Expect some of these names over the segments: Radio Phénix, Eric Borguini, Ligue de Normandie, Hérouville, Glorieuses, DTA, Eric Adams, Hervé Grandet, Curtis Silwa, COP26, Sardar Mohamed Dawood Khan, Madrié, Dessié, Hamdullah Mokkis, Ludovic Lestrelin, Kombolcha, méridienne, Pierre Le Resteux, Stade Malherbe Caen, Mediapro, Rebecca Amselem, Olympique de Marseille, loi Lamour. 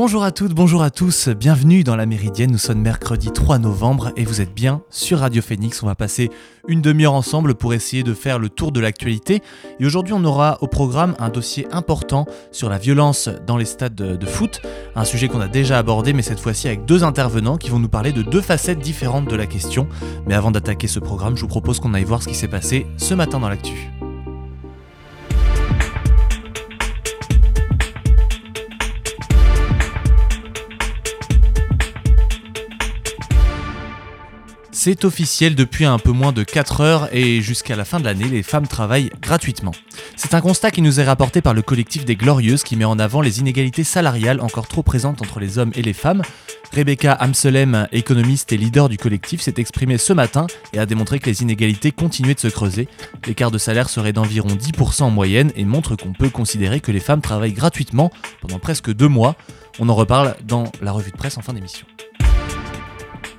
Bonjour à toutes, bonjour à tous, bienvenue dans La Méridienne, nous sommes mercredi 3 novembre et vous êtes bien sur Radio Phénix. On va passer une demi-heure ensemble pour essayer de faire le tour de l'actualité et aujourd'hui on aura au programme un dossier important sur la violence dans les stades de foot, un sujet qu'on a déjà abordé mais cette fois-ci avec deux intervenants qui vont nous parler de deux facettes différentes de la question. Mais avant d'attaquer ce programme, je vous propose qu'on aille voir ce qui s'est passé ce matin dans l'actu. C'est officiel, depuis un peu moins de 4 heures et jusqu'à la fin de l'année, les femmes travaillent gratuitement. C'est un constat qui nous est rapporté par le collectif des Glorieuses qui met en avant les inégalités salariales encore trop présentes entre les hommes et les femmes. Rebecca Amselem, économiste et leader du collectif, s'est exprimée ce matin et a démontré que les inégalités continuaient de se creuser. L'écart de salaire serait d'environ 10% en moyenne et montre qu'on peut considérer que les femmes travaillent gratuitement pendant presque 2 mois. On en reparle dans la revue de presse en fin d'émission.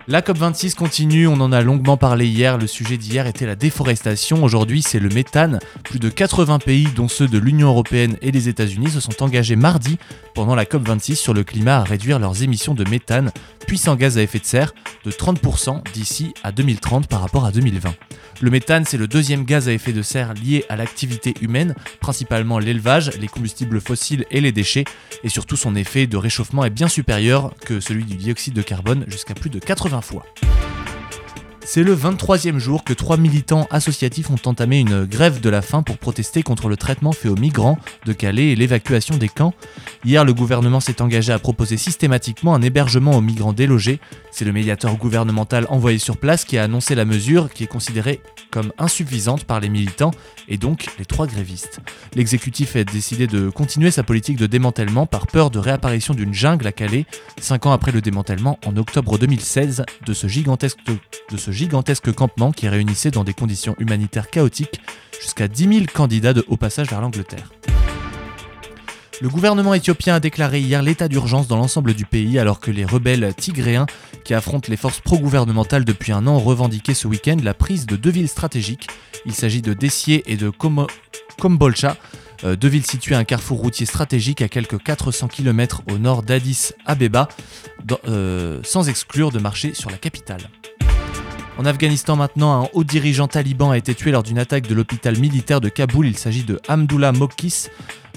La COP26 continue, on en a longuement parlé hier, le sujet d'hier était la déforestation, aujourd'hui c'est le méthane. Plus de 80 pays, dont ceux de l'Union Européenne et les États-Unis, se sont engagés mardi pendant la COP26 sur le climat à réduire leurs émissions de méthane, puissant gaz à effet de serre, de 30% d'ici à 2030 par rapport à 2020. Le méthane, c'est le deuxième gaz à effet de serre lié à l'activité humaine, principalement l'élevage, les combustibles fossiles et les déchets, et surtout son effet de réchauffement est bien supérieur que celui du dioxyde de carbone, jusqu'à plus de 80 fois. C'est le 23e jour que 3 militants associatifs ont entamé une grève de la faim pour protester contre le traitement fait aux migrants de Calais et l'évacuation des camps. Hier, le gouvernement s'est engagé à proposer systématiquement un hébergement aux migrants délogés. C'est le médiateur gouvernemental envoyé sur place qui a annoncé la mesure, qui est considérée comme insuffisante par les militants et donc les 3 grévistes. L'exécutif a décidé de continuer sa politique de démantèlement par peur de réapparition d'une jungle à Calais, 5 ans après le démantèlement en octobre 2016 de ce gigantesque campement qui réunissait dans des conditions humanitaires chaotiques jusqu'à 10 000 candidats au passage vers l'Angleterre. Le gouvernement éthiopien a déclaré hier l'état d'urgence dans l'ensemble du pays alors que les rebelles tigréens qui affrontent les forces pro-gouvernementales depuis un an ont revendiqué ce week-end la prise de 2 villes stratégiques. Il s'agit de Dessié et de Kombolcha, 2 villes situées à un carrefour routier stratégique à quelques 400 km au nord d'Addis Abeba, sans exclure de marcher sur la capitale. En Afghanistan maintenant, un haut dirigeant taliban a été tué lors d'une attaque de l'hôpital militaire de Kaboul. Il s'agit de Hamdullah Mokkis,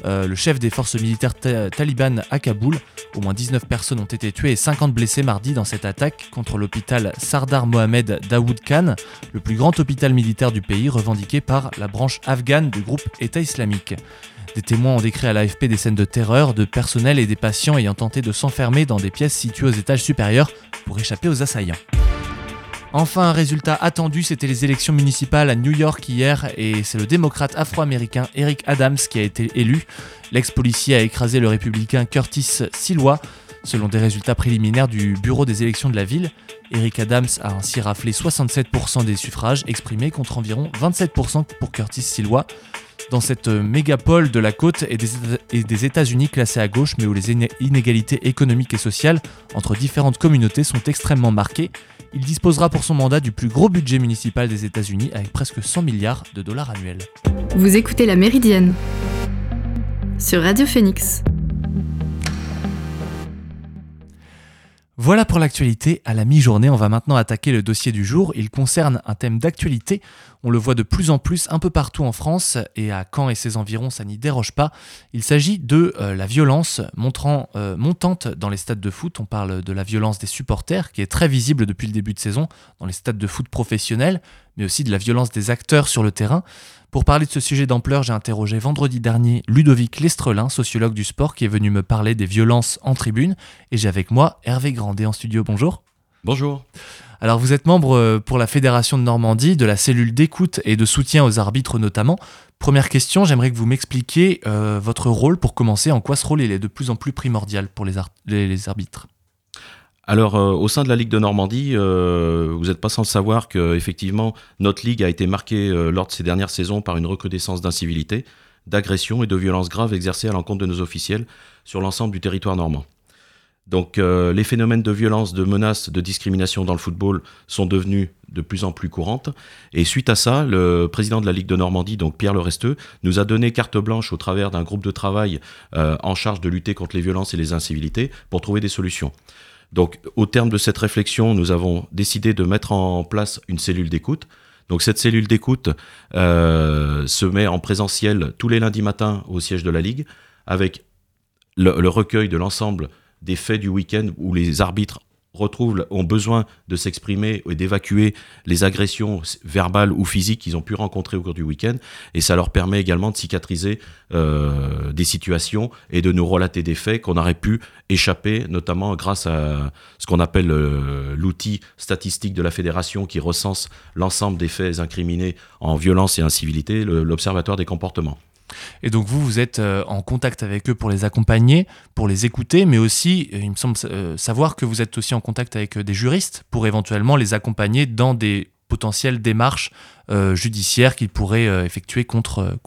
le chef des forces militaires talibanes à Kaboul. Au moins 19 personnes ont été tuées et 50 blessées mardi dans cette attaque contre l'hôpital Sardar Mohamed Dawood Khan, le plus grand hôpital militaire du pays revendiqué par la branche afghane du groupe État islamique. Des témoins ont décrit à l'AFP des scènes de terreur, de personnel et des patients ayant tenté de s'enfermer dans des pièces situées aux étages supérieurs pour échapper aux assaillants. Enfin, un résultat attendu, c'était les élections municipales à New York hier et c'est le démocrate afro-américain Eric Adams qui a été élu. L'ex-policier a écrasé le républicain Curtis Silwa, selon des résultats préliminaires du bureau des élections de la ville. Eric Adams a ainsi raflé 67% des suffrages exprimés contre environ 27% pour Curtis Silwa. Dans cette mégapole de la côte et des États-Unis classés à gauche, mais où les inégalités économiques et sociales entre différentes communautés sont extrêmement marquées, il disposera pour son mandat du plus gros budget municipal des États-Unis avec presque 100 milliards de dollars annuels. Vous écoutez La Méridienne sur Radio Phénix. Voilà pour l'actualité à la mi-journée. On va maintenant attaquer le dossier du jour. Il concerne un thème d'actualité. On le voit de plus en plus un peu partout en France et à Caen et ses environs, ça n'y déroge pas. Il s'agit de la violence montante dans les stades de foot. On parle de la violence des supporters qui est très visible depuis le début de saison dans les stades de foot professionnels, mais aussi de la violence des acteurs sur le terrain. Pour parler de ce sujet d'ampleur, j'ai interrogé vendredi dernier Ludovic Lestrelin, sociologue du sport, qui est venu me parler des violences en tribune. Et j'ai avec moi Hervé Grandet en studio. Bonjour. Bonjour. Alors vous êtes membre pour la Fédération de Normandie, de la cellule d'écoute et de soutien aux arbitres notamment. Première question, j'aimerais que vous m'expliquiez votre rôle pour commencer. En quoi ce rôle il est de plus en plus primordial pour les arbitres ? Alors, au sein de la Ligue de Normandie, vous n'êtes pas sans le savoir qu'effectivement, notre Ligue a été marquée lors de ces dernières saisons par une recrudescence d'incivilité, d'agressions et de violences graves exercées à l'encontre de nos officiels sur l'ensemble du territoire normand. Donc, les phénomènes de violence, de menaces, de discrimination dans le football sont devenus de plus en plus courantes. Et suite à ça, le président de la Ligue de Normandie, donc Pierre Le Resteux, nous a donné carte blanche au travers d'un groupe de travail en charge de lutter contre les violences et les incivilités pour trouver des solutions. Donc, au terme de cette réflexion, nous avons décidé de mettre en place une cellule d'écoute. Donc, cette cellule d'écoute se met en présentiel tous les lundis matins au siège de la Ligue, avec le recueil de l'ensemble des faits du week-end où les arbitres ont besoin de s'exprimer et d'évacuer les agressions verbales ou physiques qu'ils ont pu rencontrer au cours du week-end. Et ça leur permet également de cicatriser des situations et de nous relater des faits qu'on aurait pu échapper, notamment grâce à ce qu'on appelle l'outil statistique de la fédération qui recense l'ensemble des faits incriminés en violence et incivilité, l'Observatoire des comportements. Et donc vous êtes en contact avec eux pour les accompagner, pour les écouter, mais aussi, il me semble savoir que vous êtes aussi en contact avec des juristes pour éventuellement les accompagner dans des potentielles démarches judiciaires qu'ils pourraient effectuer contre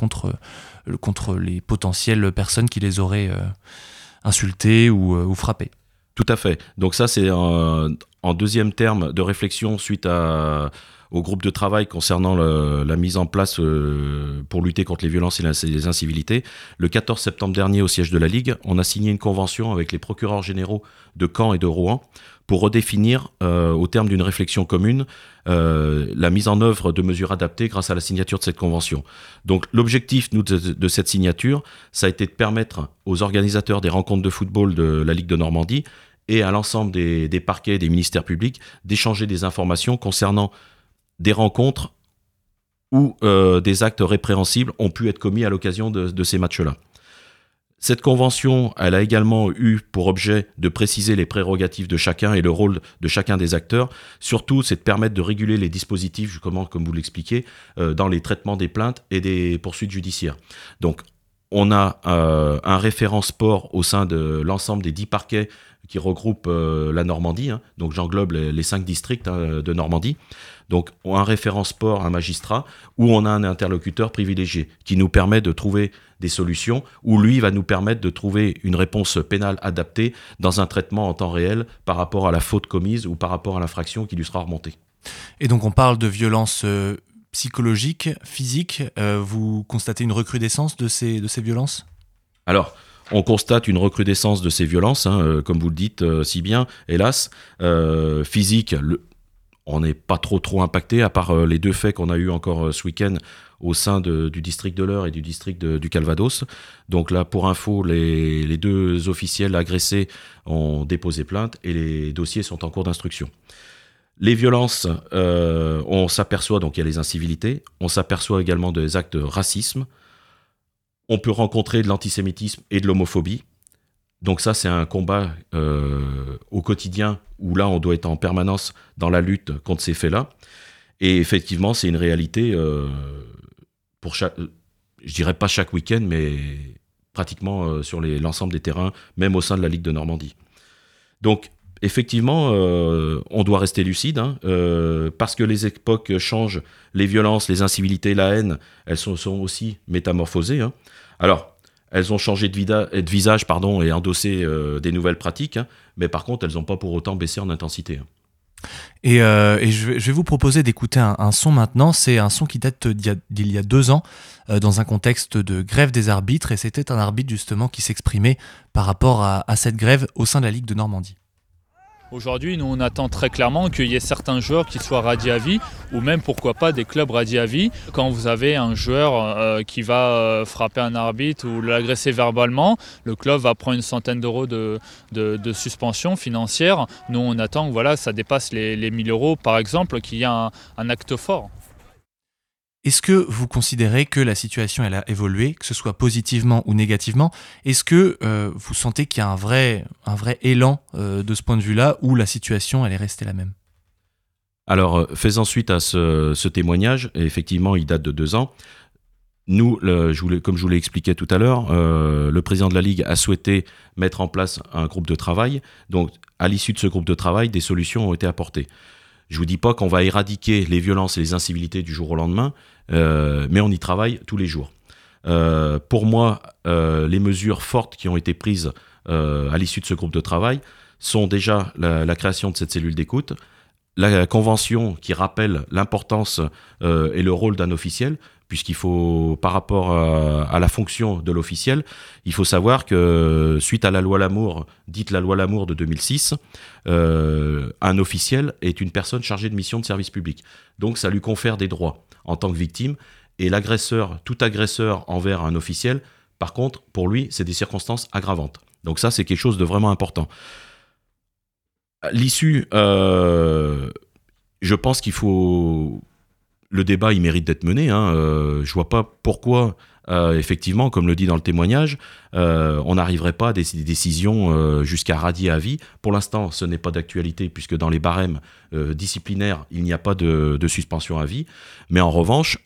les potentielles personnes qui les auraient insultées ou frappées. Tout à fait. Donc ça, c'est en deuxième terme de réflexion suite au groupe de travail concernant la mise en place pour lutter contre les violences et les incivilités. Le 14 septembre dernier, au siège de la Ligue, on a signé une convention avec les procureurs généraux de Caen et de Rouen pour redéfinir, au terme d'une réflexion commune, la mise en œuvre de mesures adaptées grâce à la signature de cette convention. Donc l'objectif de cette signature, ça a été de permettre aux organisateurs des rencontres de football de la Ligue de Normandie et à l'ensemble des parquets et des ministères publics d'échanger des informations concernant des rencontres où des actes répréhensibles ont pu être commis à l'occasion de ces matchs-là. Cette convention, elle a également eu pour objet de préciser les prérogatives de chacun et le rôle de chacun des acteurs. Surtout, c'est de permettre de réguler les dispositifs, justement, comme vous l'expliquez, dans les traitements des plaintes et des poursuites judiciaires. Donc, on a un référent sport au sein de l'ensemble des 10 parquets qui regroupent la Normandie. Hein, donc, j'englobe les 5 districts de Normandie. Donc, un référent sport, un magistrat, où on a un interlocuteur privilégié qui nous permet de trouver des solutions, où lui va nous permettre de trouver une réponse pénale adaptée dans un traitement en temps réel par rapport à la faute commise ou par rapport à l'infraction qui lui sera remontée. Et donc, on parle de violences psychologiques, physiques. Vous constatez une recrudescence de ces violences ? Alors, on constate une recrudescence de ces violences, hein, comme vous le dites si bien, hélas, physique. On n'est pas trop impacté, à part les deux faits qu'on a eu encore ce week-end au sein du district de l'Eure et du district du Calvados. Donc là, pour info, les deux officiels agressés ont déposé plainte et les dossiers sont en cours d'instruction. Les violences, on s'aperçoit, donc il y a les incivilités, on s'aperçoit également des actes de racisme, on peut rencontrer de l'antisémitisme et de l'homophobie. Donc ça, c'est un combat au quotidien où là, on doit être en permanence dans la lutte contre ces faits-là. Et effectivement, c'est une réalité pour chaque... Je dirais pas chaque week-end, mais pratiquement sur l'ensemble des terrains, même au sein de la Ligue de Normandie. Donc, effectivement, on doit rester lucide, hein, parce que les époques changent, les violences, les incivilités, la haine, elles sont aussi métamorphosées. Hein. Alors... Elles ont changé de visage et endossé des nouvelles pratiques, hein, mais par contre, elles n'ont pas pour autant baissé en intensité. Et je vais vous proposer d'écouter un son maintenant. C'est un son qui date d'il y a 2 ans, dans un contexte de grève des arbitres, et c'était un arbitre justement qui s'exprimait par rapport à cette grève au sein de la Ligue de Normandie. Aujourd'hui, nous, on attend très clairement qu'il y ait certains joueurs qui soient radiés à vie, ou même, pourquoi pas, des clubs radiés à vie. Quand vous avez un joueur qui va frapper un arbitre ou l'agresser verbalement, le club va prendre une centaine d'euros de suspension financière. Nous, on attend que ça dépasse les 1 000 euros, par exemple, qu'il y ait un acte fort. Est-ce que vous considérez que la situation elle a évolué, que ce soit positivement ou négativement ? Est-ce que vous sentez qu'il y a un vrai élan de ce point de vue-là, où la situation elle est restée la même ? Alors, faisant suite à ce témoignage, et effectivement il date de 2 ans, Nous, comme je vous l'ai expliqué tout à l'heure, le président de la Ligue a souhaité mettre en place un groupe de travail. Donc, à l'issue de ce groupe de travail, des solutions ont été apportées. Je ne vous dis pas qu'on va éradiquer les violences et les incivilités du jour au lendemain, mais on y travaille tous les jours. Pour moi, les mesures fortes qui ont été prises à l'issue de ce groupe de travail sont déjà la création de cette cellule d'écoute, la convention qui rappelle l'importance et le rôle d'un officiel, puisqu'il faut, par rapport à la fonction de l'officiel, il faut savoir que, suite à la loi Lamour, dite la loi Lamour de 2006, un officiel est une personne chargée de mission de service public. Donc ça lui confère des droits en tant que victime, et l'agresseur, tout agresseur envers un officiel, par contre, pour lui, c'est des circonstances aggravantes. Donc ça, c'est quelque chose de vraiment important. L'issue, je pense qu'il faut... Le débat, il mérite d'être mené. Je vois pas pourquoi, effectivement, comme le dit dans le témoignage, on n'arriverait pas à des décisions jusqu'à radier à vie. Pour l'instant, ce n'est pas d'actualité, puisque dans les barèmes disciplinaires, il n'y a pas de suspension à vie. Mais en revanche,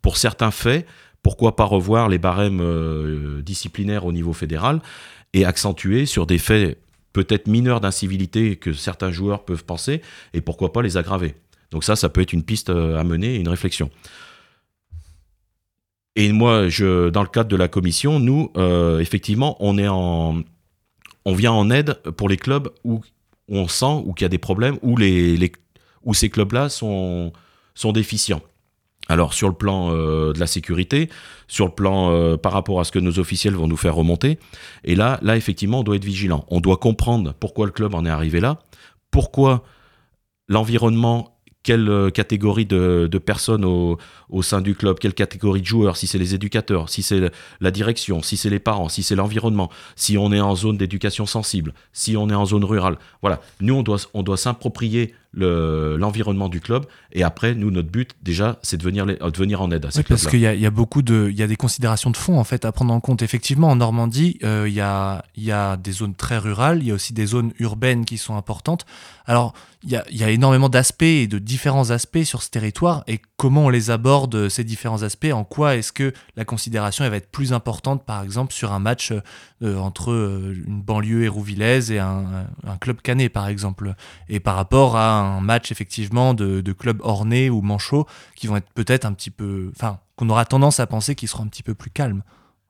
pour certains faits, pourquoi pas revoir les barèmes disciplinaires au niveau fédéral et accentuer sur des faits peut-être mineurs d'incivilité que certains joueurs peuvent penser, et pourquoi pas les aggraver. Donc ça peut être une piste à mener, une réflexion. Et moi, dans le cadre de la commission, nous, effectivement, on vient en aide pour les clubs où on sent qu'il y a des problèmes, où ces clubs-là sont déficients. Alors sur le plan de la sécurité, sur le plan par rapport à ce que nos officiels vont nous faire remonter. Et là, effectivement, on doit être vigilant. On doit comprendre pourquoi le club en est arrivé là, pourquoi l'environnement... Quelle catégorie de personnes au sein du club, quelle catégorie de joueurs, si c'est les éducateurs, si c'est la direction, si c'est les parents, si c'est l'environnement, si on est en zone d'éducation sensible, si on est en zone rurale. Voilà, nous, on doit s'approprier l'environnement du club, et après, nous, notre but, déjà, c'est de venir en aide à ces clubs-là. Parce qu'il y a des considérations de fond, en fait, à prendre en compte. Effectivement, en Normandie, il y a des zones très rurales, il y a aussi des zones urbaines qui sont importantes. Alors, il y a énormément d'aspects et de différents aspects sur ce territoire, et comment on les aborde, ces différents aspects, en quoi est-ce que la considération elle va être plus importante, par exemple, sur un match entre une banlieue hérouvillaise et un club canet, par exemple, et par rapport à un match effectivement de clubs ornés ou manchots qui vont être peut-être un petit peu, enfin, qu'on aura tendance à penser qu'ils seront un petit peu plus calmes.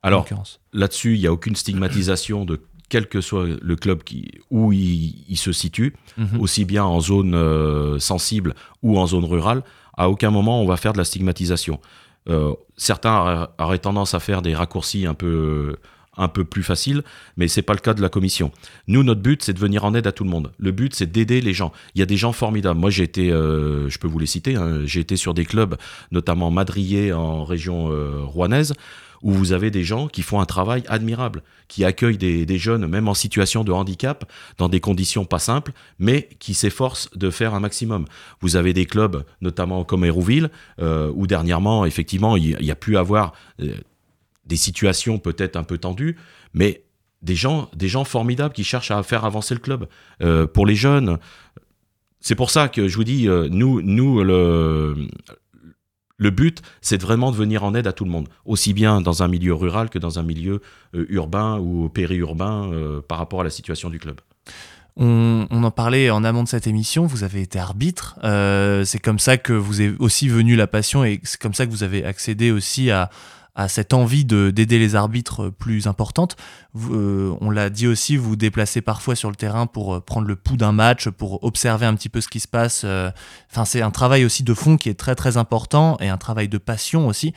Alors là-dessus, il n'y a aucune stigmatisation de quel que soit le club où il se situe, aussi bien en zone sensible ou en zone rurale. À aucun moment on va faire de la stigmatisation. Certains auraient tendance à faire des raccourcis un peu plus facile, mais c'est pas le cas de la commission. Nous, notre but, c'est de venir en aide à tout le monde. Le but, c'est d'aider les gens. Il y a des gens formidables. Moi, j'ai été, je peux vous les citer, j'ai été sur des clubs, notamment Madrié en région rouennaise, où vous avez des gens qui font un travail admirable, qui accueillent des jeunes, même en situation de handicap, dans des conditions pas simples, mais qui s'efforcent de faire un maximum. Vous avez des clubs, notamment comme Hérouville, où dernièrement, effectivement, il y a pu avoir... des situations peut-être un peu tendues, mais des gens formidables qui cherchent à faire avancer le club pour les jeunes. C'est pour ça que je vous dis, nous le but, c'est vraiment de venir en aide à tout le monde, aussi bien dans un milieu rural que dans un milieu urbain ou périurbain par rapport à la situation du club. On en parlait en amont de cette émission, vous avez été arbitre, c'est comme ça que vous est aussi venue la passion, et c'est comme ça que vous avez accédé aussi à cette envie d'aider les arbitres plus importante. On l'a dit aussi, vous vous déplacez parfois sur le terrain pour prendre le pouls d'un match, pour observer un petit peu ce qui se passe. Enfin, c'est un travail aussi de fond qui est très très important, et un travail de passion aussi.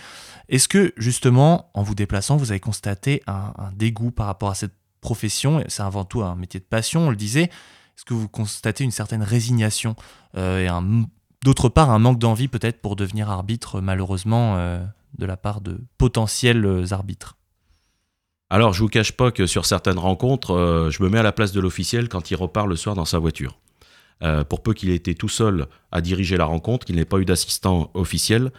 Est-ce que justement, en vous déplaçant, vous avez constaté un dégoût par rapport à cette profession? C'est avant tout un métier de passion, on le disait. Est-ce que vous constatez une certaine résignation et d'autre part un manque d'envie peut-être pour devenir arbitre, malheureusement de la part de potentiels arbitres? Alors, je ne vous cache pas que sur certaines rencontres, je me mets à la place de l'officiel quand il repart le soir dans sa voiture. Pour peu qu'il ait été tout seul à diriger la rencontre, qu'il n'ait pas eu d'assistant officiel,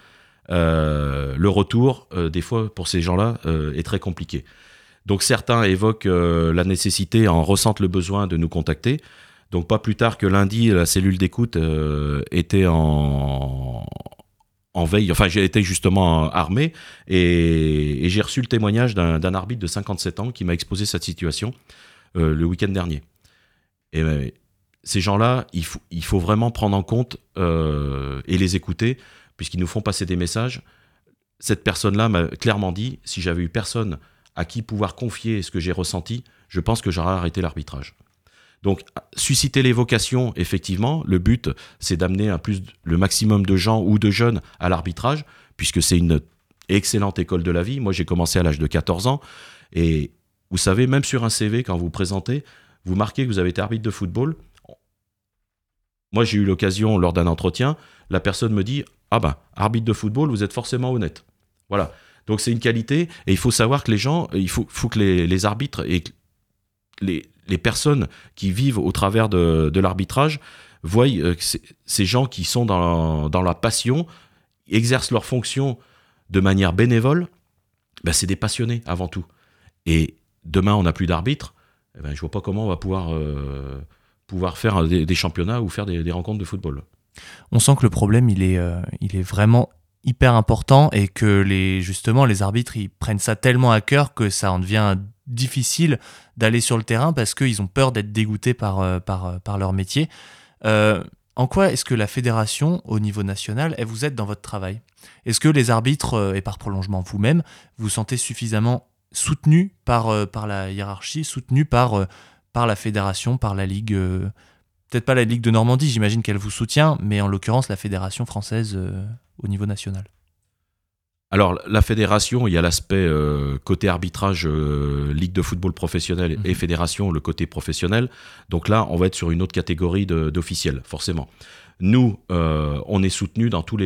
le retour, des fois, pour ces gens-là, est très compliqué. Donc, certains évoquent la nécessité, en ressentent le besoin de nous contacter. Donc, pas plus tard que lundi, la cellule d'écoute était en en veille, enfin j'ai été justement armé et j'ai reçu le témoignage d'un arbitre de 57 ans qui m'a exposé cette situation le week-end dernier. Et ces gens-là, il faut vraiment prendre en compte et les écouter, puisqu'ils nous font passer des messages. Cette personne-là m'a clairement dit, si j'avais eu personne à qui pouvoir confier ce que j'ai ressenti, je pense que j'aurais arrêté l'arbitrage. Donc, susciter les vocations, effectivement, le but, c'est d'amener le maximum de gens ou de jeunes à l'arbitrage, puisque c'est une excellente école de la vie. Moi, j'ai commencé à l'âge de 14 ans. Et vous savez, même sur un CV, quand vous présentez, vous marquez que vous avez été arbitre de football. Moi, j'ai eu l'occasion, lors d'un entretien, la personne me dit « Ah ben, arbitre de football, vous êtes forcément honnête. » Voilà. Donc, c'est une qualité. Et il faut savoir que les gens, il faut que les arbitres et les personnes qui vivent au travers de l'arbitrage voient ces gens qui sont dans la passion, exercent leur fonction de manière bénévole, ben c'est des passionnés avant tout. Et demain, on n'a plus d'arbitre, eh ben, je ne vois pas comment on va pouvoir faire des championnats ou faire des rencontres de football. On sent que le problème, il est vraiment hyper important et que les arbitres, ils prennent ça tellement à cœur que ça en devient difficile d'aller sur le terrain parce qu'ils ont peur d'être dégoûtés par leur métier. En quoi est-ce que la fédération, au niveau national, elle vous aide dans votre travail ? Est-ce que les arbitres, et par prolongement vous-même, vous sentez suffisamment soutenus par la hiérarchie, soutenus par la fédération, par la Ligue, peut-être pas la Ligue de Normandie, j'imagine qu'elle vous soutient, mais en l'occurrence la Fédération française au niveau national ? Alors, la fédération, il y a l'aspect côté arbitrage, ligue de football professionnelle et fédération, le côté professionnel. Donc là, on va être sur une autre catégorie d'officiels, forcément. Nous, on est soutenus dans toutes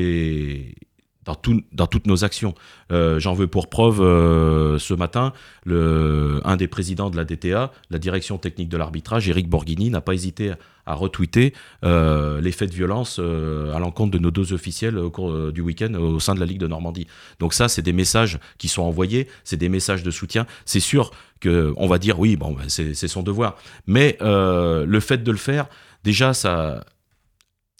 nos actions. J'en veux pour preuve, ce matin, un des présidents de la DTA, la direction technique de l'arbitrage, Eric Borguini, n'a pas hésité à retweeter les faits de violence à l'encontre de nos deux officiels au cours du week-end au sein de la Ligue de Normandie. Donc ça, c'est des messages qui sont envoyés, c'est des messages de soutien. C'est sûr qu'on va dire, oui, bon, c'est son devoir. Mais le fait de le faire, déjà, ça...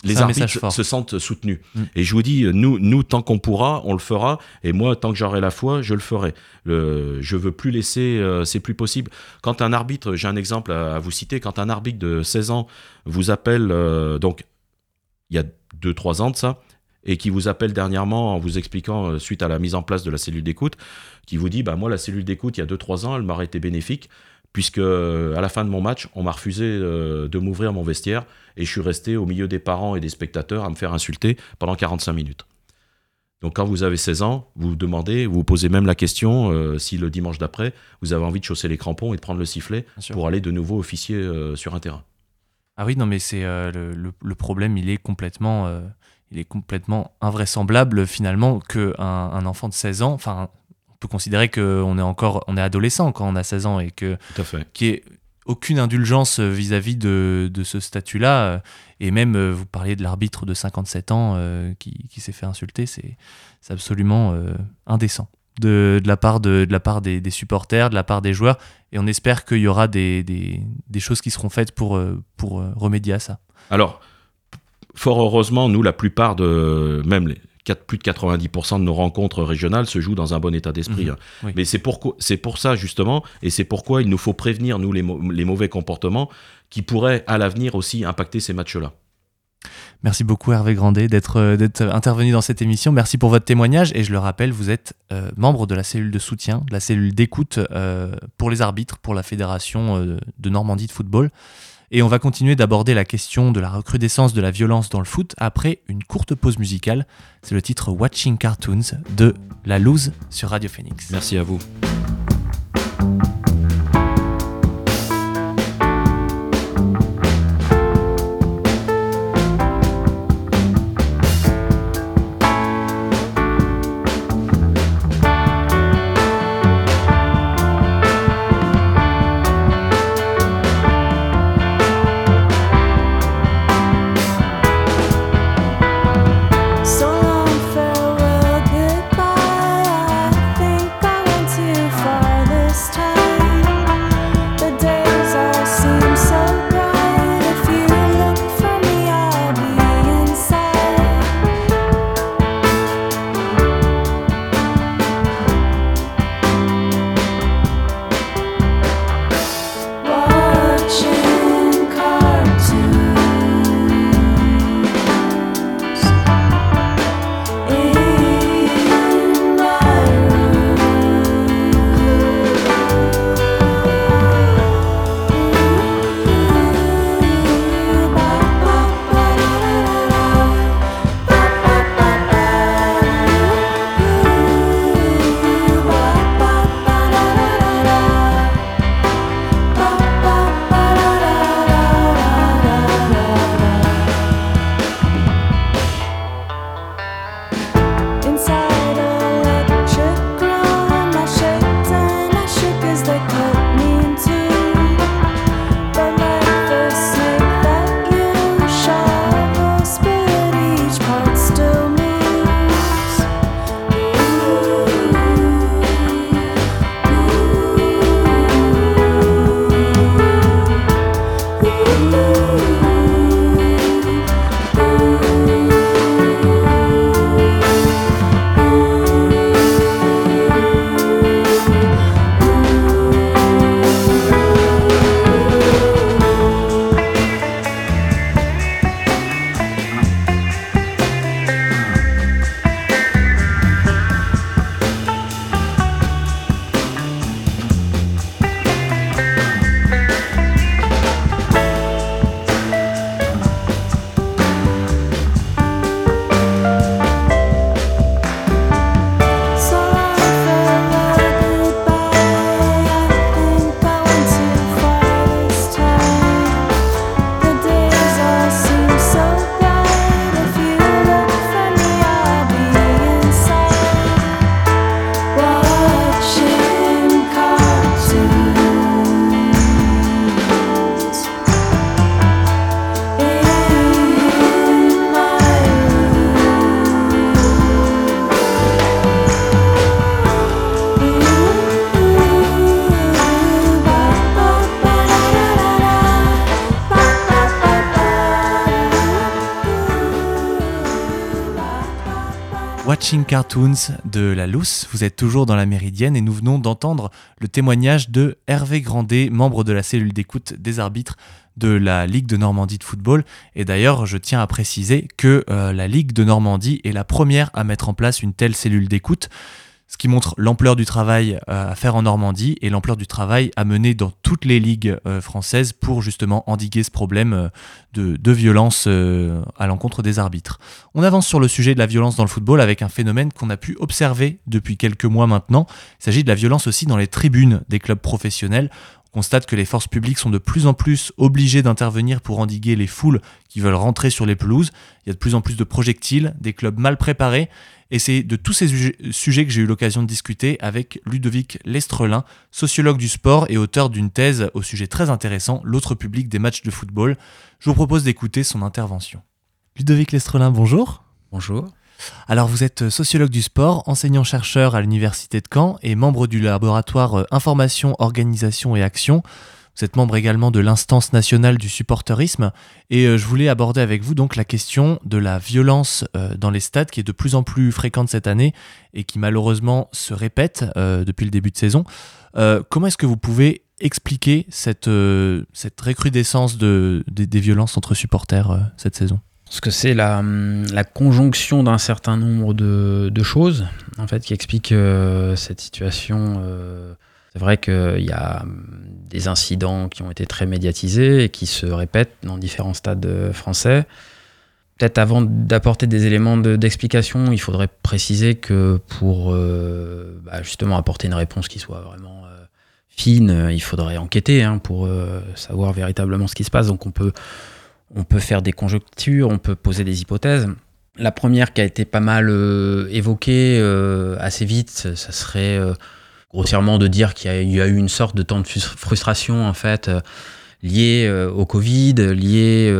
Les arbitres se sentent soutenus. Et je vous dis, nous, tant qu'on pourra, on le fera. Et moi, tant que j'aurai la foi, je le ferai. Je veux plus laisser, c'est plus possible. Quand un arbitre, j'ai un exemple à vous citer, quand un arbitre de 16 ans vous appelle, donc il y a 2-3 ans de ça, et qui vous appelle dernièrement en vous expliquant, suite à la mise en place de la cellule d'écoute, qui vous dit, bah, moi, la cellule d'écoute, il y a 2-3 ans, elle m'aurait été bénéfique, puisque à la fin de mon match, on m'a refusé de m'ouvrir mon vestiaire et je suis resté au milieu des parents et des spectateurs à me faire insulter pendant 45 minutes. Donc quand vous avez 16 ans, vous demandez, vous posez même la question si le dimanche d'après, vous avez envie de chausser les crampons et de prendre le sifflet pour aller de nouveau officier sur un terrain. Ah oui, non mais c'est le problème, il est complètement invraisemblable finalement qu'un enfant de 16 ans... On peut considérer qu'on est adolescent quand on a 16 ans et que qu'il n'y ait aucune indulgence vis-à-vis de ce statut-là. Et même, vous parliez de l'arbitre de 57 ans qui s'est fait insulter, c'est absolument indécent de la part des supporters, de la part des joueurs. Et on espère qu'il y aura des choses qui seront faites pour remédier à ça. Alors, fort heureusement, nous, la plupart plus de 90% de nos rencontres régionales se jouent dans un bon état d'esprit. Oui. Mais c'est pour ça, justement, et c'est pourquoi il nous faut prévenir, nous, les mauvais comportements qui pourraient, à l'avenir, aussi impacter ces matchs-là. Merci beaucoup, Hervé Grandet, d'être intervenu dans cette émission. Merci pour votre témoignage. Et je le rappelle, vous êtes membre de la cellule de soutien, de la cellule d'écoute pour les arbitres, pour la Fédération de Normandie de football. Et on va continuer d'aborder la question de la recrudescence de la violence dans le foot après une courte pause musicale. C'est le titre Watching Cartoons de La Loose sur Radio Phénix. Merci à vous. Time Watching Cartoons de La Lousse, vous êtes toujours dans la Méridienne et nous venons d'entendre le témoignage de Hervé Grandet, membre de la cellule d'écoute des arbitres de la Ligue de Normandie de football. Et d'ailleurs, je tiens à préciser que la Ligue de Normandie est la première à mettre en place une telle cellule d'écoute, ce qui montre l'ampleur du travail à faire en Normandie et l'ampleur du travail à mener dans toutes les ligues françaises pour justement endiguer ce problème de violence à l'encontre des arbitres. On avance sur le sujet de la violence dans le football avec un phénomène qu'on a pu observer depuis quelques mois maintenant. Il s'agit de la violence aussi dans les tribunes des clubs professionnels. On constate que les forces publiques sont de plus en plus obligées d'intervenir pour endiguer les foules qui veulent rentrer sur les pelouses. Il y a de plus en plus de projectiles, des clubs mal préparés. Et c'est de tous ces sujets que j'ai eu l'occasion de discuter avec Ludovic Lestrelin, sociologue du sport et auteur d'une thèse au sujet très intéressant, l'autre public des matchs de football. Je vous propose d'écouter son intervention. Ludovic Lestrelin, bonjour. Bonjour. Alors vous êtes sociologue du sport, enseignant-chercheur à l'Université de Caen et membre du laboratoire Information, Organisation et Action. Vous êtes membre également de l'Instance nationale du supporterisme et je voulais aborder avec vous donc la question de la violence dans les stades qui est de plus en plus fréquente cette année et qui malheureusement se répète depuis le début de saison. Comment est-ce que vous pouvez expliquer cette recrudescence des violences entre supporters cette saison ? Parce que c'est la conjonction d'un certain nombre de choses en fait, qui explique cette situation. C'est vrai qu'il y a des incidents qui ont été très médiatisés et qui se répètent dans différents stades français. Peut-être avant d'apporter des éléments d'explication, il faudrait préciser que pour justement apporter une réponse qui soit vraiment fine, il faudrait enquêter pour savoir véritablement ce qui se passe. Donc on peut faire des conjectures, on peut poser des hypothèses. La première qui a été pas mal évoquée assez vite, ça serait grossièrement de dire qu'il y a eu une sorte de temps de frustration en fait, liée au Covid, liée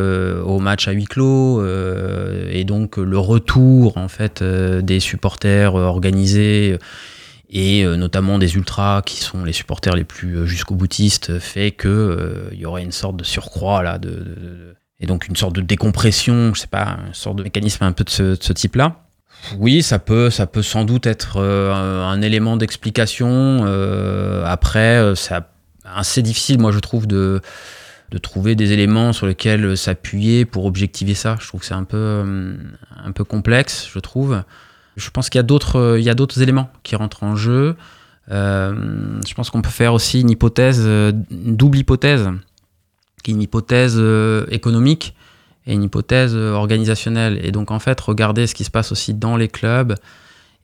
au match à huis clos, et donc le retour en fait, des supporters organisés et notamment des ultras qui sont les supporters les plus jusqu'au boutistes fait qu'il y aurait une sorte de surcroît là, et donc une sorte de décompression, je sais pas, une sorte de mécanisme un peu de ce type-là. Oui, ça peut sans doute être un élément d'explication. Après, c'est assez difficile, moi je trouve, de trouver des éléments sur lesquels s'appuyer pour objectiver ça. Je trouve que c'est un peu complexe, je trouve. Je pense qu'il y a d'autres éléments qui rentrent en jeu. Je pense qu'on peut faire aussi une double hypothèse. Une hypothèse économique et une hypothèse organisationnelle. Et donc, en fait, regarder ce qui se passe aussi dans les clubs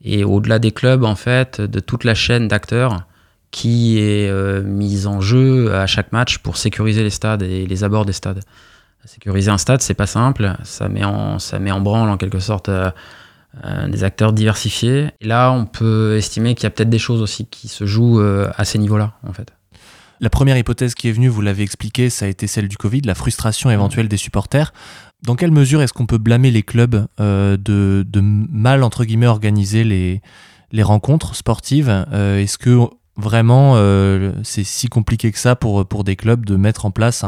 et au-delà des clubs, en fait, de toute la chaîne d'acteurs qui est mise en jeu à chaque match pour sécuriser les stades et les abords des stades. Sécuriser un stade, c'est pas simple. Ça met en branle, en quelque sorte, des acteurs diversifiés. Et là, on peut estimer qu'il y a peut-être des choses aussi qui se jouent à ces niveaux-là, en fait. La première hypothèse qui est venue, vous l'avez expliqué, ça a été celle du Covid, la frustration éventuelle des supporters. Dans quelle mesure est-ce qu'on peut blâmer les clubs de mal, entre guillemets, organiser les rencontres sportives ? Est-ce que vraiment c'est si compliqué que ça pour des clubs de mettre en place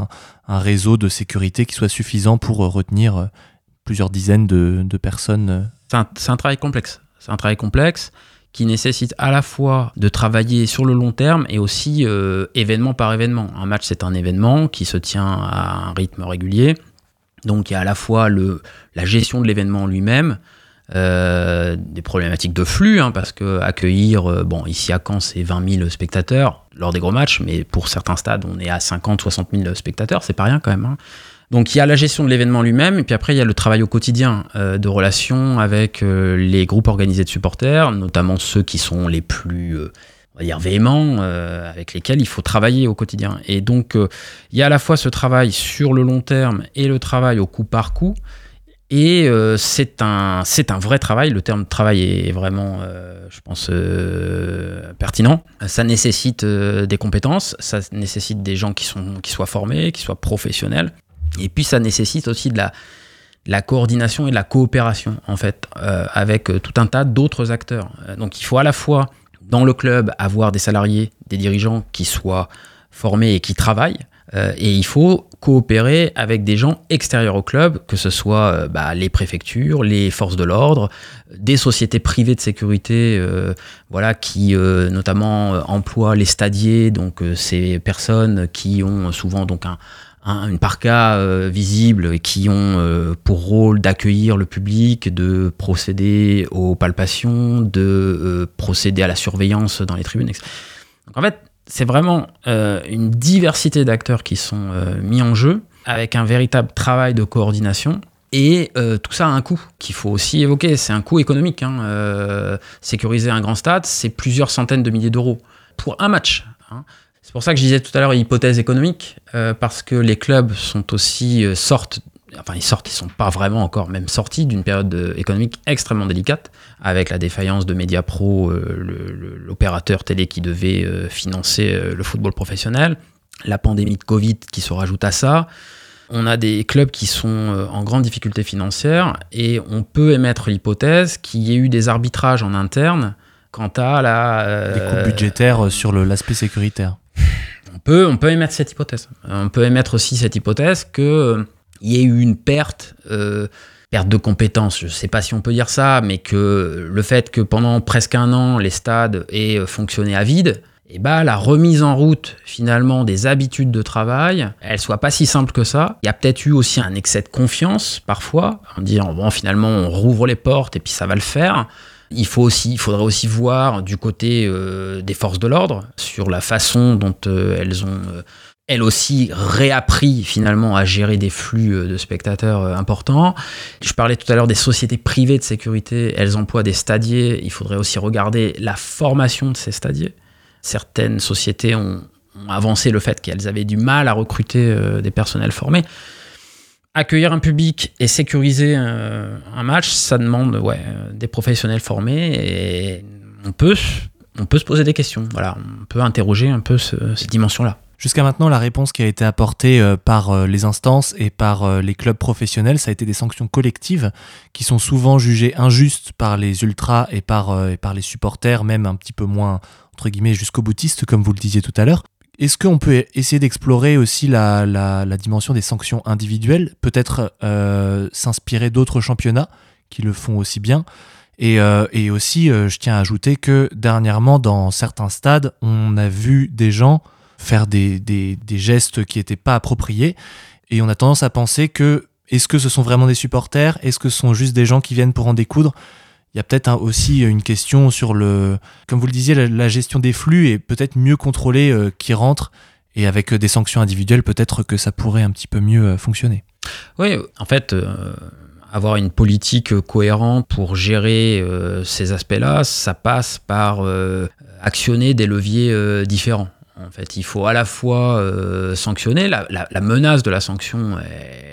un réseau de sécurité qui soit suffisant pour retenir plusieurs dizaines de personnes ? C'est un travail complexe. C'est un travail complexe qui nécessite à la fois de travailler sur le long terme et aussi événement par événement. Un match, c'est un événement qui se tient à un rythme régulier. Donc, il y a à la fois la gestion de l'événement lui-même, des problématiques de flux, parce qu'accueillir, ici à Caen, c'est 20 000 spectateurs lors des gros matchs, mais pour certains stades, on est à 50 000, 60 000 spectateurs, c'est pas rien quand même. Donc, il y a la gestion de l'événement lui-même, et puis après, il y a le travail au quotidien de relations avec les groupes organisés de supporters, notamment ceux qui sont les plus, on va dire, véhéments, avec lesquels il faut travailler au quotidien. Et donc, il y a à la fois ce travail sur le long terme et le travail au coup par coup, et c'est un vrai travail. Le terme travail est vraiment, je pense, pertinent. Ça nécessite des compétences, ça nécessite des gens qui soient formés, qui soient professionnels. Et puis, ça nécessite aussi de la coordination et de la coopération, en fait, avec tout un tas d'autres acteurs. Donc, il faut à la fois, dans le club, avoir des salariés, des dirigeants qui soient formés et qui travaillent, Et il faut coopérer avec des gens extérieurs au club, que ce soit les préfectures, les forces de l'ordre, des sociétés privées de sécurité qui notamment emploient les stadiers, donc ces personnes qui ont souvent donc une parka visible et qui ont pour rôle d'accueillir le public, de procéder aux palpations, de procéder à la surveillance dans les tribunes. Donc en fait, c'est vraiment une diversité d'acteurs qui sont mis en jeu avec un véritable travail de coordination. Et tout ça a un coût qu'il faut aussi évoquer. C'est un coût économique. Sécuriser un grand stade, c'est plusieurs centaines de milliers d'euros pour un match. C'est pour ça que je disais tout à l'heure hypothèse économique, parce que les clubs sont aussi ils sont pas vraiment encore même sortis d'une période économique extrêmement délicate, avec la défaillance de Mediapro, l'opérateur télé qui devait financer le football professionnel, la pandémie de Covid qui se rajoute à ça. On a des clubs qui sont en grande difficulté financière et on peut émettre l'hypothèse qu'il y ait eu des arbitrages en interne quant à des coupes budgétaires sur l'aspect sécuritaire. On peut émettre cette hypothèse. On peut émettre aussi cette hypothèse qu'il y ait eu une perte de compétences. Je ne sais pas si on peut dire ça, mais que le fait que pendant presque un an, les stades aient fonctionné à vide, la remise en route finalement des habitudes de travail, elle ne soit pas si simple que ça. Il y a peut-être eu aussi un excès de confiance parfois, en disant bon, finalement on rouvre les portes et puis ça va le faire. Il faudrait aussi voir du côté des forces de l'ordre sur la façon dont elles ont, elles aussi, réappris finalement à gérer des flux de spectateurs importants. Je parlais tout à l'heure des sociétés privées de sécurité, elles emploient des stadiers, il faudrait aussi regarder la formation de ces stadiers. Certaines sociétés ont avancé le fait qu'elles avaient du mal à recruter des personnels formés. Accueillir un public et sécuriser un match, ça demande des professionnels formés et on peut se poser des questions. Voilà, on peut interroger un peu ces dimensions-là. Jusqu'à maintenant, la réponse qui a été apportée par les instances et par les clubs professionnels, ça a été des sanctions collectives qui sont souvent jugées injustes par les ultras et par les supporters, même un petit peu moins, entre guillemets, jusqu'au boutiste, comme vous le disiez tout à l'heure. Est-ce qu'on peut essayer d'explorer aussi la dimension des sanctions individuelles, peut-être s'inspirer d'autres championnats qui le font aussi bien ? Et aussi, je tiens à ajouter que dernièrement, dans certains stades, on a vu des gens faire des gestes qui n'étaient pas appropriés et on a tendance à penser que est-ce que ce sont vraiment des supporters ? Est-ce que ce sont juste des gens qui viennent pour en découdre ? Il y a peut-être aussi une question sur comme vous le disiez, la gestion des flux et peut-être mieux contrôler qui rentre et avec des sanctions individuelles, peut-être que ça pourrait un petit peu mieux fonctionner. Oui, en fait, avoir une politique cohérente pour gérer ces aspects-là, ça passe par actionner des leviers différents. En fait, il faut à la fois sanctionner. La menace de la sanction,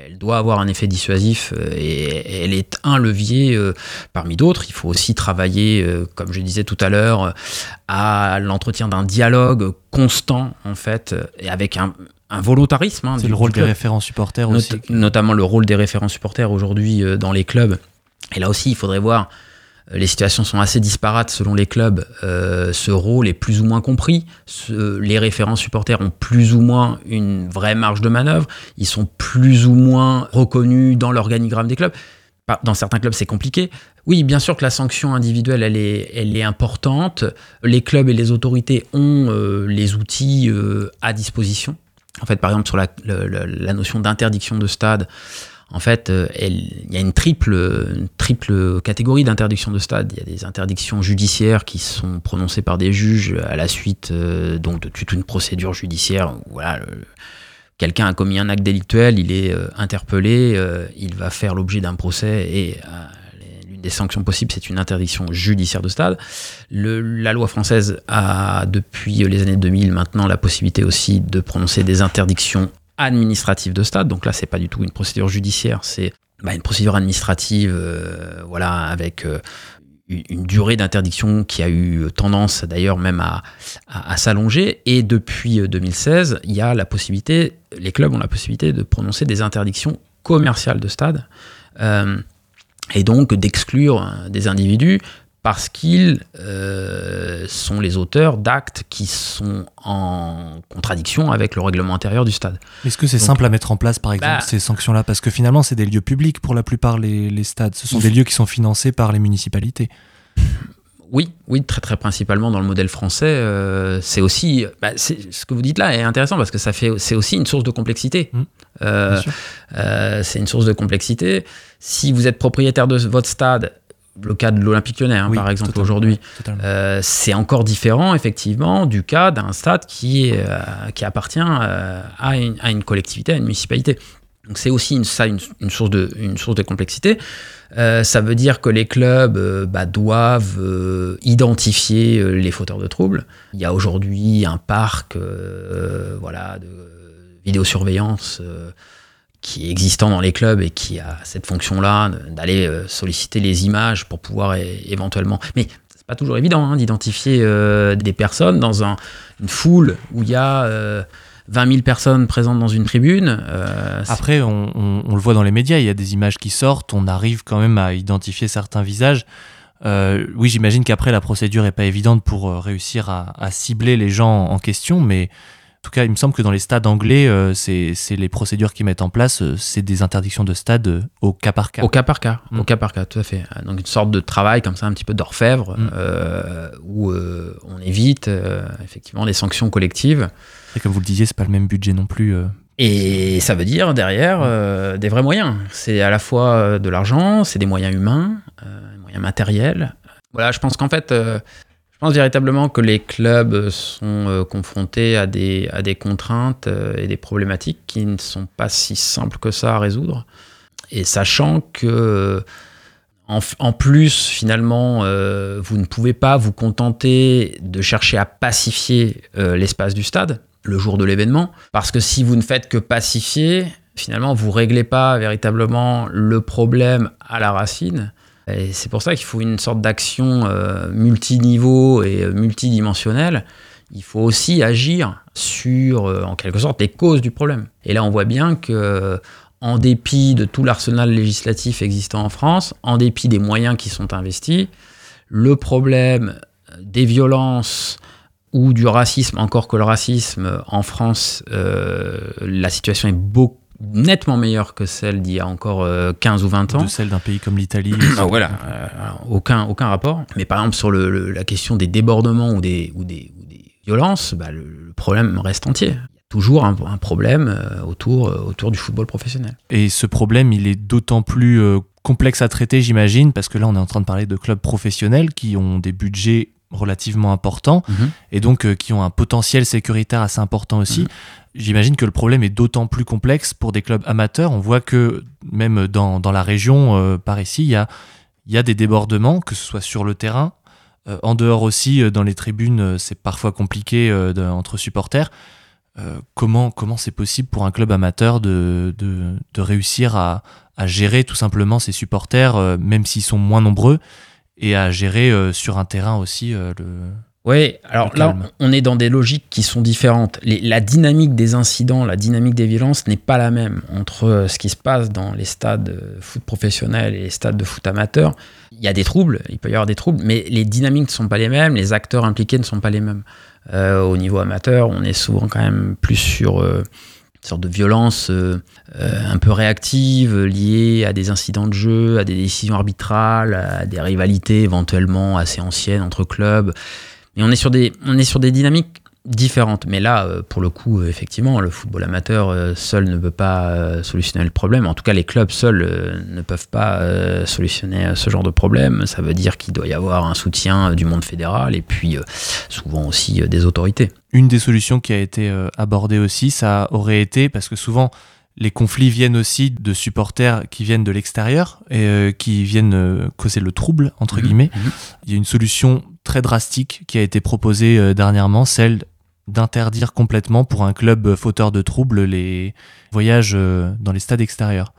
elle doit avoir un effet dissuasif et elle est un levier parmi d'autres. Il faut aussi travailler, comme je disais tout à l'heure, à l'entretien d'un dialogue constant, en fait, et avec un volontarisme. C'est le rôle des référents supporters aussi. Notamment le rôle des référents supporters aujourd'hui dans les clubs. Et là aussi, il faudrait voir, les situations sont assez disparates selon les clubs, ce rôle est plus ou moins compris, les référents supporters ont plus ou moins une vraie marge de manœuvre, ils sont plus ou moins reconnus dans l'organigramme des clubs. Dans certains clubs, c'est compliqué. Oui, bien sûr que la sanction individuelle, elle est importante, les clubs et les autorités ont les outils à disposition. En fait, par exemple, sur la notion d'interdiction de stade, en fait, il y a une triple catégorie d'interdiction de stade. Il y a des interdictions judiciaires qui sont prononcées par des juges à la suite donc de toute une procédure judiciaire. Voilà, quelqu'un a commis un acte délictuel, il est interpellé, il va faire l'objet d'un procès et l'une des sanctions possibles, c'est une interdiction judiciaire de stade. La loi française a, depuis les années 2000, maintenant la possibilité aussi de prononcer des interdictions administrative de stade, donc là c'est pas du tout une procédure judiciaire, c'est une procédure administrative avec une durée d'interdiction qui a eu tendance d'ailleurs même à s'allonger et depuis 2016 il y a la possibilité, les clubs ont la possibilité de prononcer des interdictions commerciales de stade et donc d'exclure des individus parce qu'ils sont les auteurs d'actes qui sont en contradiction avec le règlement intérieur du stade. Est-ce que c'est simple à mettre en place, par exemple, ces sanctions-là ? Parce que finalement, c'est des lieux publics pour la plupart, les stades. Ce sont des lieux qui sont financés par les municipalités. Oui, très très principalement dans le modèle français. C'est aussi, ce que vous dites là est intéressant parce que ça fait, c'est aussi une source de complexité. C'est une source de complexité. Si vous êtes propriétaire de votre stade, le cas de l'Olympique Lyonnais, par exemple, totalement, aujourd'hui, c'est encore différent effectivement du cas d'un stade qui appartient à une collectivité, à une municipalité. Donc c'est aussi une source de complexité. Ça veut dire que les clubs doivent identifier les fauteurs de troubles. Il y a aujourd'hui un parc de vidéosurveillance qui est existant dans les clubs et qui a cette fonction-là d'aller solliciter les images pour pouvoir éventuellement... Mais c'est pas toujours évident d'identifier des personnes dans une foule où il y a... 20 000 personnes présentes dans une tribune. Après, on le voit dans les médias, il y a des images qui sortent, on arrive quand même à identifier certains visages. Oui, j'imagine qu'après, la procédure n'est pas évidente pour réussir à cibler les gens en question, mais en tout cas, il me semble que dans les stades anglais, c'est les procédures qu'ils mettent en place, c'est des interdictions de stade au cas par cas. Au cas par cas, tout à fait. Donc une sorte de travail comme ça, un petit peu d'orfèvre, où on évite effectivement les sanctions collectives. Et comme vous le disiez, c'est pas le même budget non plus. Et ça veut dire derrière des vrais moyens. C'est à la fois de l'argent, c'est des moyens humains, des moyens matériels. Voilà, je pense qu'en fait, je pense véritablement que les clubs sont confrontés à des contraintes et des problématiques qui ne sont pas si simples que ça à résoudre. Et sachant que en plus, finalement, vous ne pouvez pas vous contenter de chercher à pacifier l'espace du stade le jour de l'événement, parce que si vous ne faites que pacifier, finalement, vous ne réglez pas véritablement le problème à la racine. Et c'est pour ça qu'il faut une sorte d'action multiniveau et multidimensionnelle. Il faut aussi agir sur, en quelque sorte, les causes du problème. Et là, on voit bien que, en dépit de tout l'arsenal législatif existant en France, en dépit des moyens qui sont investis, le problème des violences ou du racisme, encore que le racisme en France, la situation est nettement meilleure que celle d'il y a encore 15 ou 20 ans. De celle d'un pays comme l'Italie. Aucun rapport. Mais par exemple, sur la question des débordements ou des violences, le problème reste entier. Toujours un problème autour du football professionnel. Et ce problème, il est d'autant plus complexe à traiter, j'imagine, parce que là, on est en train de parler de clubs professionnels qui ont des budgets relativement importants et donc qui ont un potentiel sécuritaire assez important aussi. J'imagine que le problème est d'autant plus complexe pour des clubs amateurs. On voit que même dans la région, par ici, il y a des débordements, que ce soit sur le terrain, en dehors aussi, dans les tribunes, c'est parfois compliqué entre supporters. Comment c'est possible pour un club amateur de réussir à gérer tout simplement ses supporters, même s'ils sont moins nombreux, et à gérer sur un terrain aussi le... Oui, alors là, on est dans des logiques qui sont différentes. La dynamique des incidents, la dynamique des violences n'est pas la même entre ce qui se passe dans les stades de foot professionnels et les stades de foot amateur. Il y a des troubles, il peut y avoir des troubles, mais les dynamiques ne sont pas les mêmes, les acteurs impliqués ne sont pas les mêmes. Au niveau amateur, on est souvent quand même plus sur une sorte de violence un peu réactive, liée à des incidents de jeu, à des décisions arbitrales, à des rivalités éventuellement assez anciennes entre clubs. Mais on est sur des dynamiques différentes. Mais là, pour le coup, effectivement, le football amateur seul ne peut pas solutionner le problème. En tout cas, les clubs seuls ne peuvent pas solutionner ce genre de problème. Ça veut dire qu'il doit y avoir un soutien du monde fédéral et puis souvent aussi des autorités. Une des solutions qui a été abordée aussi, ça aurait été, parce que souvent, les conflits viennent aussi de supporters qui viennent de l'extérieur et qui viennent causer le trouble, entre guillemets. Il y a une solution très drastique qui a été proposée dernièrement, celle d'interdire complètement pour un club fauteur de troubles les voyages dans les stades extérieurs.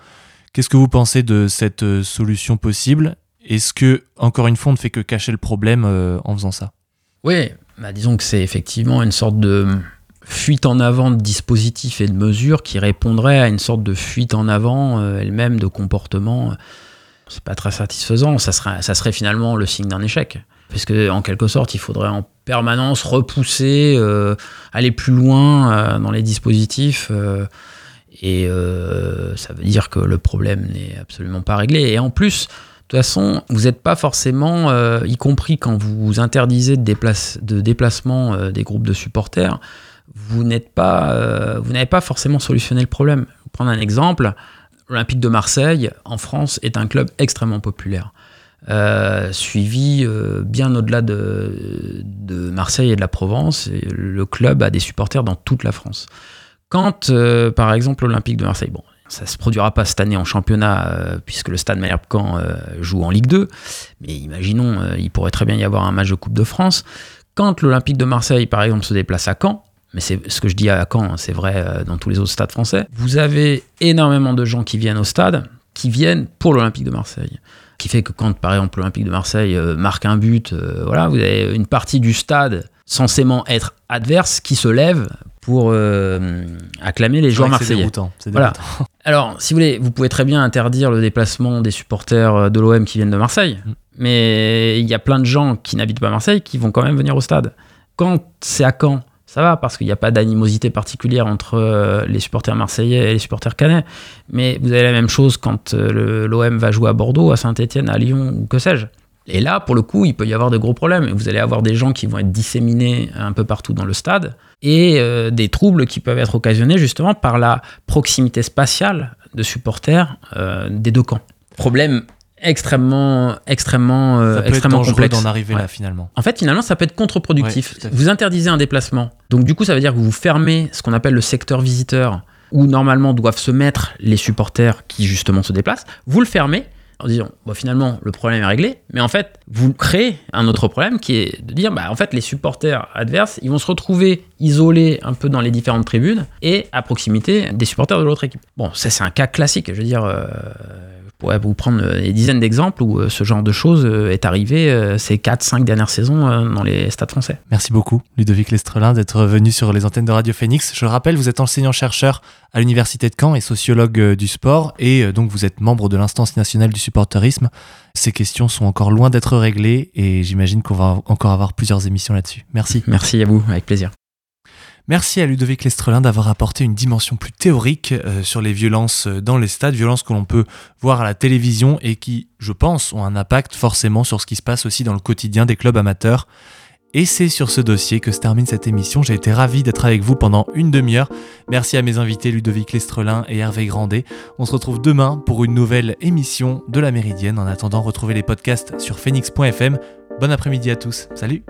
Qu'est-ce que vous pensez de cette solution possible ? Est-ce que, encore une fois, on ne fait que cacher le problème en faisant ça ? Oui, disons que c'est effectivement une sorte de fuite en avant de dispositifs et de mesures qui répondraient à une sorte de fuite en avant elle-même de comportements C'est pas très satisfaisant. Ça serait finalement le signe d'un échec. Parce que, en quelque sorte, il faudrait en permanence repousser, aller plus loin dans les dispositifs. Ça veut dire que le problème n'est absolument pas réglé. Et en plus, de toute façon, vous n'êtes pas forcément, y compris quand vous interdisez de déplacement des groupes de supporters, vous n'avez pas forcément solutionné le problème. Je vais prendre un exemple. L'Olympique de Marseille, en France, est un club extrêmement populaire, suivi bien au-delà de Marseille et de la Provence. Et le club a des supporters dans toute la France. Quand, par exemple, l'Olympique de Marseille, ça ne se produira pas cette année en championnat, puisque le Stade Malherbe Caen joue en Ligue 2, mais imaginons, il pourrait très bien y avoir un match de Coupe de France. Quand l'Olympique de Marseille, par exemple, se déplace à Caen, mais c'est ce que je dis à Caen, c'est vrai dans tous les autres stades français, vous avez énormément de gens qui viennent au stade, qui viennent pour l'Olympique de Marseille. Ce qui fait que quand, par exemple, l'Olympique de Marseille marque un but, vous avez une partie du stade censément être adverse qui se lève pour acclamer les joueurs marseillais. C'est déroutant. Alors, si vous voulez, vous pouvez très bien interdire le déplacement des supporters de l'OM qui viennent de Marseille, mais il y a plein de gens qui n'habitent pas Marseille qui vont quand même venir au stade. Quand c'est à Caen, ça va, parce qu'il n'y a pas d'animosité particulière entre les supporters marseillais et les supporters canais. Mais vous avez la même chose quand l'OM va jouer à Bordeaux, à Saint-Etienne, à Lyon, ou que sais-je. Et là, pour le coup, il peut y avoir de gros problèmes. Vous allez avoir des gens qui vont être disséminés un peu partout dans le stade et des troubles qui peuvent être occasionnés justement par la proximité spatiale de supporters des deux camps. Problème extrêmement complexe d'en arriver là, finalement. En fait, finalement, ça peut être contre-productif. Ouais, vous interdisez un déplacement. Donc, du coup, ça veut dire que vous fermez ce qu'on appelle le secteur visiteur, où normalement doivent se mettre les supporters qui, justement, se déplacent. Vous le fermez en disant, finalement, le problème est réglé. Mais en fait, vous créez un autre problème qui est de dire, en fait, les supporters adverses, ils vont se retrouver isolés un peu dans les différentes tribunes et à proximité des supporters de l'autre équipe. Ça, c'est un cas classique. Je veux dire... Ouais, vous prendre des dizaines d'exemples où ce genre de choses est arrivé ces 4-5 dernières saisons dans les stades français. Merci beaucoup, Ludovic Lestrelin, d'être venu sur les antennes de Radio Phénix. Je rappelle, vous êtes enseignant-chercheur à l'Université de Caen et sociologue du sport, et donc vous êtes membre de l'Instance nationale du supporterisme. Ces questions sont encore loin d'être réglées et j'imagine qu'on va encore avoir plusieurs émissions là-dessus. Merci. Merci à vous, avec plaisir. Merci à Ludovic Lestrelin d'avoir apporté une dimension plus théorique sur les violences dans les stades, violences que l'on peut voir à la télévision et qui, je pense, ont un impact forcément sur ce qui se passe aussi dans le quotidien des clubs amateurs. Et c'est sur ce dossier que se termine cette émission. J'ai été ravi d'être avec vous pendant une demi-heure. Merci à mes invités Ludovic Lestrelin et Hervé Grandet. On se retrouve demain pour une nouvelle émission de La Méridienne. En attendant, retrouvez les podcasts sur phoenix.fm. Bon après-midi à tous. Salut!